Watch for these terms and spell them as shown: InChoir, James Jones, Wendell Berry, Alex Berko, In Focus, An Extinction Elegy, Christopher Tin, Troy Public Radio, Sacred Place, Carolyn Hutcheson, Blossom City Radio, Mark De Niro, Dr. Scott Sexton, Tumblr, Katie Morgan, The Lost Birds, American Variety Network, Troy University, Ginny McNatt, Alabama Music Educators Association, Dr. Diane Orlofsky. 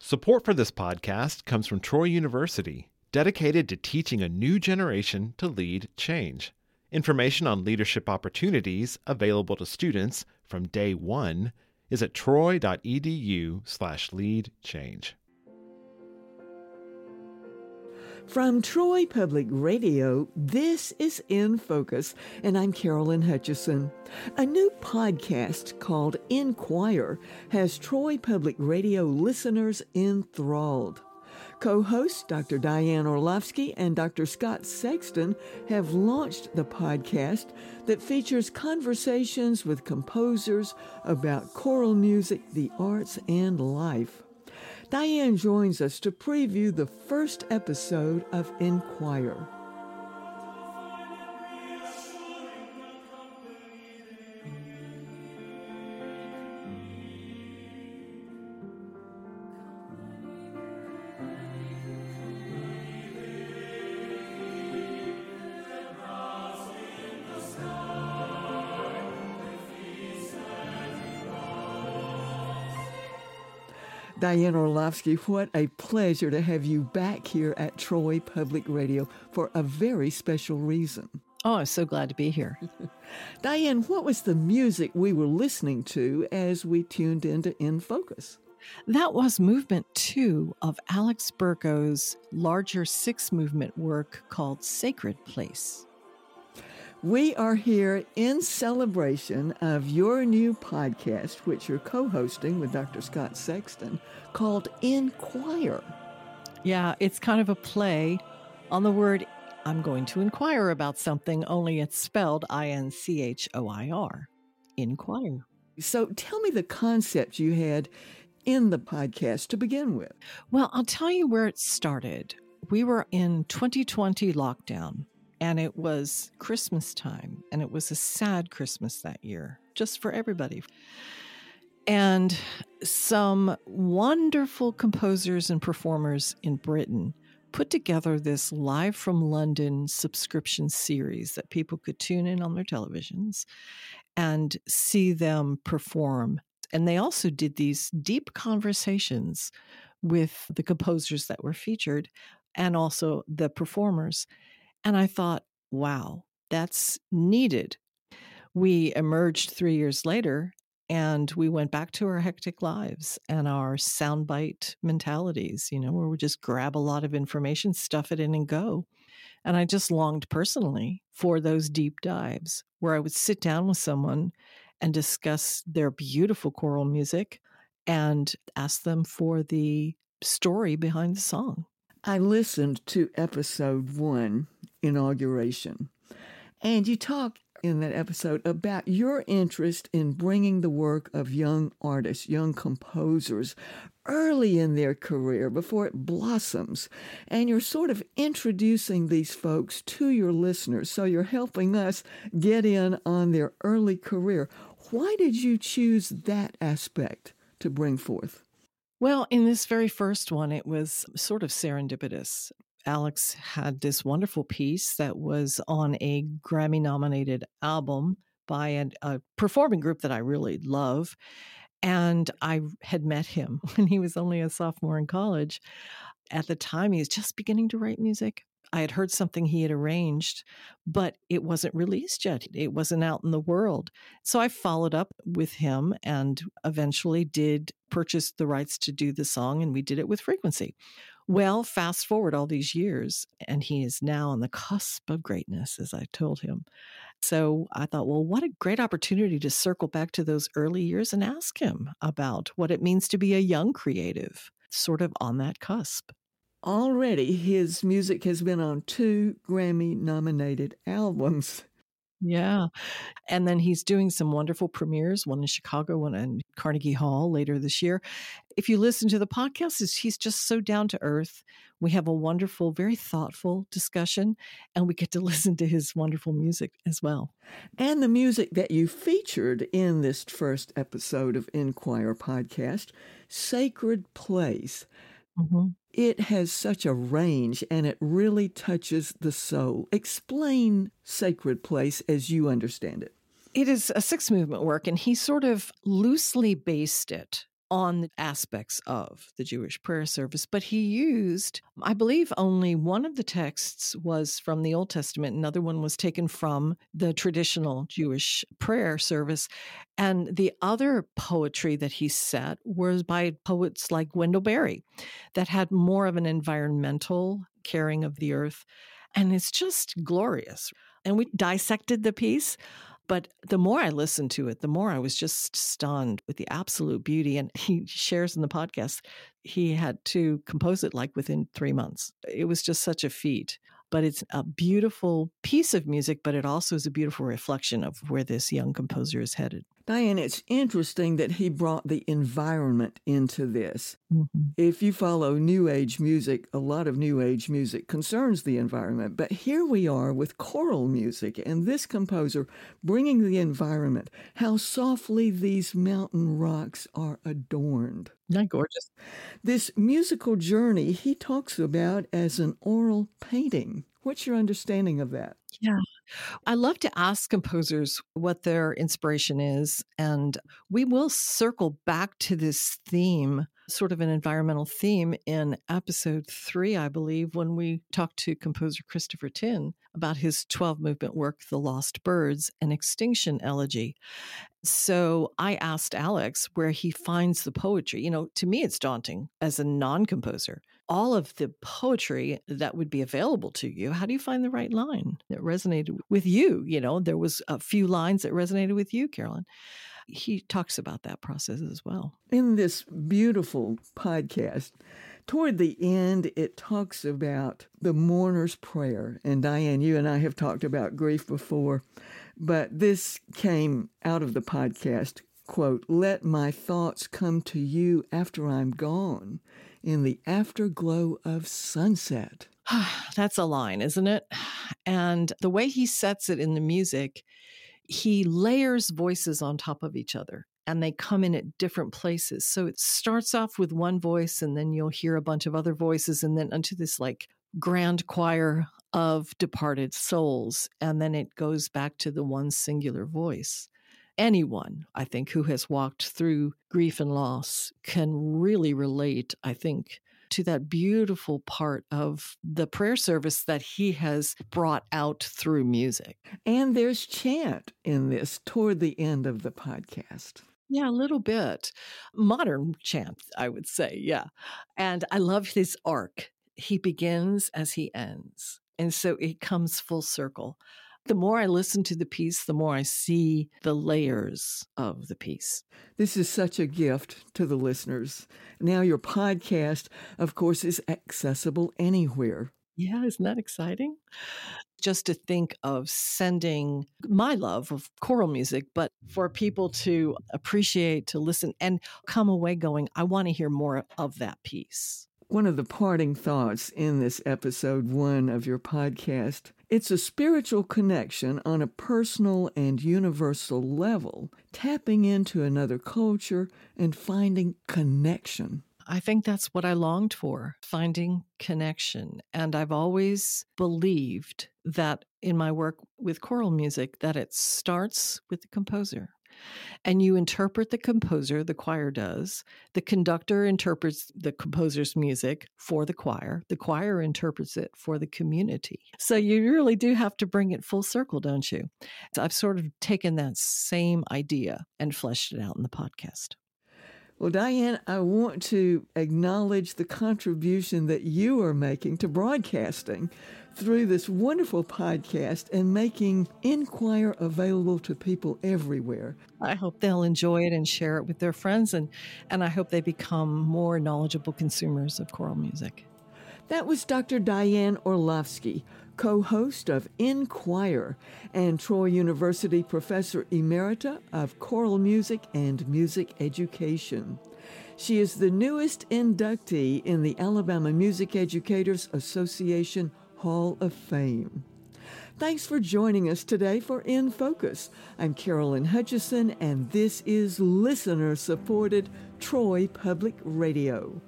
Support for this podcast comes from Troy University, dedicated to teaching a new generation to lead change. Information on leadership opportunities available to students from day one is at troy.edu/leadchange. From Troy Public Radio, this is In Focus, and I'm Carolyn Hutcheson. A new podcast called InChoir has Troy Public Radio listeners enthralled. Co-hosts Dr. Diane Orlofsky and Dr. Scott Sexton have launched the podcast that features conversations with composers about choral music, the arts, and life. Diane joins us to preview the first episode of InChoir. Diane Orlofsky, what a pleasure to have you back here at Troy Public Radio for a very special reason. Oh, I'm so glad to be here. Diane, what was the music we were listening to as we tuned into In Focus? That was movement 2 of Alex Berko's larger 6-movement work called Sacred Place. We are here in celebration of your new podcast, which you're co-hosting with Dr. Scott Sexton, called InChoir. Yeah, it's kind of a play on the word, I'm going to inquire about something, only it's spelled InChoir, InChoir. So tell me the concept you had in the podcast to begin with. Well, I'll tell you where it started. We were in 2020 lockdown. And it was Christmas time, and it was a sad Christmas that year, just for everybody. And some wonderful composers and performers in Britain put together this Live from London subscription series that people could tune in on their televisions and see them perform. And they also did these deep conversations with the composers that were featured and also the performers. And I thought, wow, that's needed. We emerged 3 years later, and we went back to our hectic lives and our soundbite mentalities, you know, where we just grab a lot of information, stuff it in, and go. And I just longed personally for those deep dives where I would sit down with someone and discuss their beautiful choral music and ask them for the story behind the song. I listened to episode 1, Inauguration, and you talk in that episode about your interest in bringing the work of young artists, young composers, early in their career before it blossoms, and you're sort of introducing these folks to your listeners, so you're helping us get in on their early career. Why did you choose that aspect to bring forth? Well, in this very first one, it was sort of serendipitous. Alex had this wonderful piece that was on a Grammy-nominated album by a performing group that I really love. And I had met him when he was only a sophomore in college. At the time, he was just beginning to write music. I had heard something he had arranged, but it wasn't released yet. It wasn't out in the world. So I followed up with him and eventually did purchase the rights to do the song, and we did it with Frequency. Well, fast forward all these years, and he is now on the cusp of greatness, as I told him. So I thought, well, what a great opportunity to circle back to those early years and ask him about what it means to be a young creative, sort of on that cusp. Already, his music has been on 2 Grammy-nominated albums. Yeah. And then he's doing some wonderful premieres, one in Chicago, one in Carnegie Hall later this year. If you listen to the podcast, he's just so down to earth. We have a wonderful, very thoughtful discussion, and we get to listen to his wonderful music as well. And the music that you featured in this first episode of InChoir podcast, Sacred Place. Mm-hmm. It has such a range, and it really touches the soul. Explain Sacred Place as you understand it. It is a 6-movement work, and he sort of loosely based it on the aspects of the Jewish prayer service. But he used, I believe, only one of the texts was from the Old Testament. Another one was taken from the traditional Jewish prayer service. And the other poetry that he set was by poets like Wendell Berry that had more of an environmental caring of the earth. And it's just glorious. And we dissected the piece. But the more I listened to it, the more I was just stunned with the absolute beauty. And he shares in the podcast, he had to compose it like within 3 months. It was just such a feat. But it's a beautiful piece of music, but it also is a beautiful reflection of where this young composer is headed. Diane, it's interesting that he brought the environment into this. Mm-hmm. If you follow New Age music, a lot of New Age music concerns the environment. But here we are with choral music and this composer bringing the environment, how softly these mountain rocks are adorned. Not gorgeous. This musical journey he talks about as an oral painting. What's your understanding of that? Yeah. I love to ask composers what their inspiration is, and we will circle back to this theme, sort of an environmental theme, in episode 3, I believe, when we talked to composer Christopher Tin about his 12-movement work, The Lost Birds, An Extinction Elegy. So I asked Alex where he finds the poetry. You know, to me, it's daunting as a non-composer. All of the poetry that would be available to you, how do you find the right line that resonated with you? You know, there was a few lines that resonated with you, Carolyn. He talks about that process as well. In this beautiful podcast, toward the end, it talks about the mourner's prayer. And Diane, you and I have talked about grief before, but this came out of the podcast, quote, "Let my thoughts come to you after I'm gone in the afterglow of sunset." That's a line, isn't it? And the way he sets it in the music, he layers voices on top of each other, and they come in at different places. So it starts off with one voice, and then you'll hear a bunch of other voices, and then unto this like grand choir of departed souls. And then it goes back to the one singular voice. Anyone, I think, who has walked through grief and loss can really relate, I think, to that beautiful part of the prayer service that he has brought out through music. And there's chant in this toward the end of the podcast. Yeah, a little bit. Modern chant, I would say, yeah. And I love his arc. He begins as he ends. And so it comes full circle. The more I listen to the piece, the more I see the layers of the piece. This is such a gift to the listeners. Now your podcast, of course, is accessible anywhere. Yeah, isn't that exciting? Just to think of sending my love of choral music, but for people to appreciate, to listen, and come away going, I want to hear more of that piece. One of the parting thoughts in this episode 1 of your podcast, it's a spiritual connection on a personal and universal level, tapping into another culture and finding connection. I think that's what I longed for, finding connection. And I've always believed that in my work with choral music, that it starts with the composer. And you interpret the composer, the choir does. The conductor interprets the composer's music for the choir. The choir interprets it for the community. So you really do have to bring it full circle, don't you? So I've sort of taken that same idea and fleshed it out in the podcast. Well, Diane, I want to acknowledge the contribution that you are making to broadcasting through this wonderful podcast and making InChoir available to people everywhere. I hope they'll enjoy it and share it with their friends, and I hope they become more knowledgeable consumers of choral music. That was Dr. Diane Orlofsky, co-host of InChoir and Troy University Professor Emerita of Choral Music and Music Education. She is the newest inductee in the Alabama Music Educators Association Hall of Fame. Thanks for joining us today for In Focus. I'm Carolyn Hutcheson, and this is listener-supported Troy Public Radio.